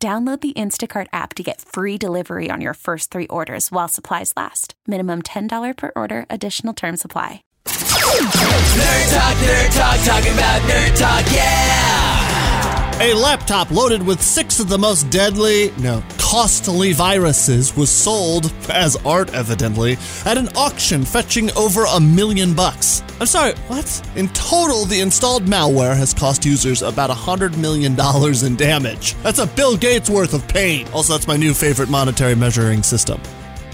Download the Instacart app to get free delivery on your first three orders while supplies last. Minimum $10 per order. Additional terms apply. Nerd talk, talking about nerd talk, yeah! A laptop loaded with 6 of the most costly viruses was sold, as art evidently, at an auction fetching over $1 million. I'm sorry, what? In total, the installed malware has cost users about $100 million in damage. That's a Bill Gates worth of pain. Also, that's my new favorite monetary measuring system.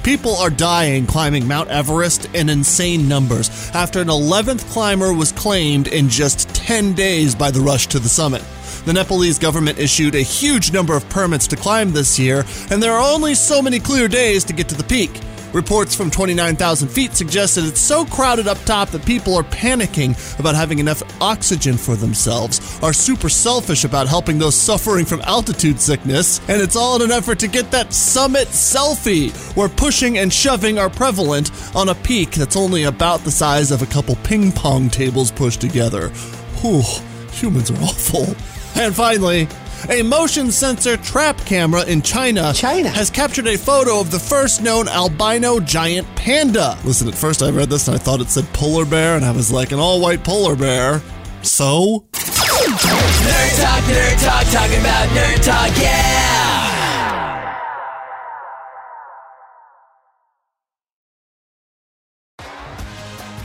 People are dying climbing Mount Everest in insane numbers after an 11th climber was claimed in just 10 days by the rush to the summit. The Nepalese government issued a huge number of permits to climb this year, and there are only so many clear days to get to the peak. Reports from 29,000 feet suggest that it's so crowded up top that people are panicking about having enough oxygen for themselves, are super selfish about helping those suffering from altitude sickness, and it's all in an effort to get that summit selfie, where pushing and shoving are prevalent on a peak that's only about the size of a couple ping pong tables pushed together. Whew, humans are awful. And finally, a motion sensor trap camera in China has captured a photo of the first known albino giant panda. Listen, at first I read this and I thought it said polar bear, and I was like, an all-white polar bear. So? Nerd talk, talking about nerd talk, yeah!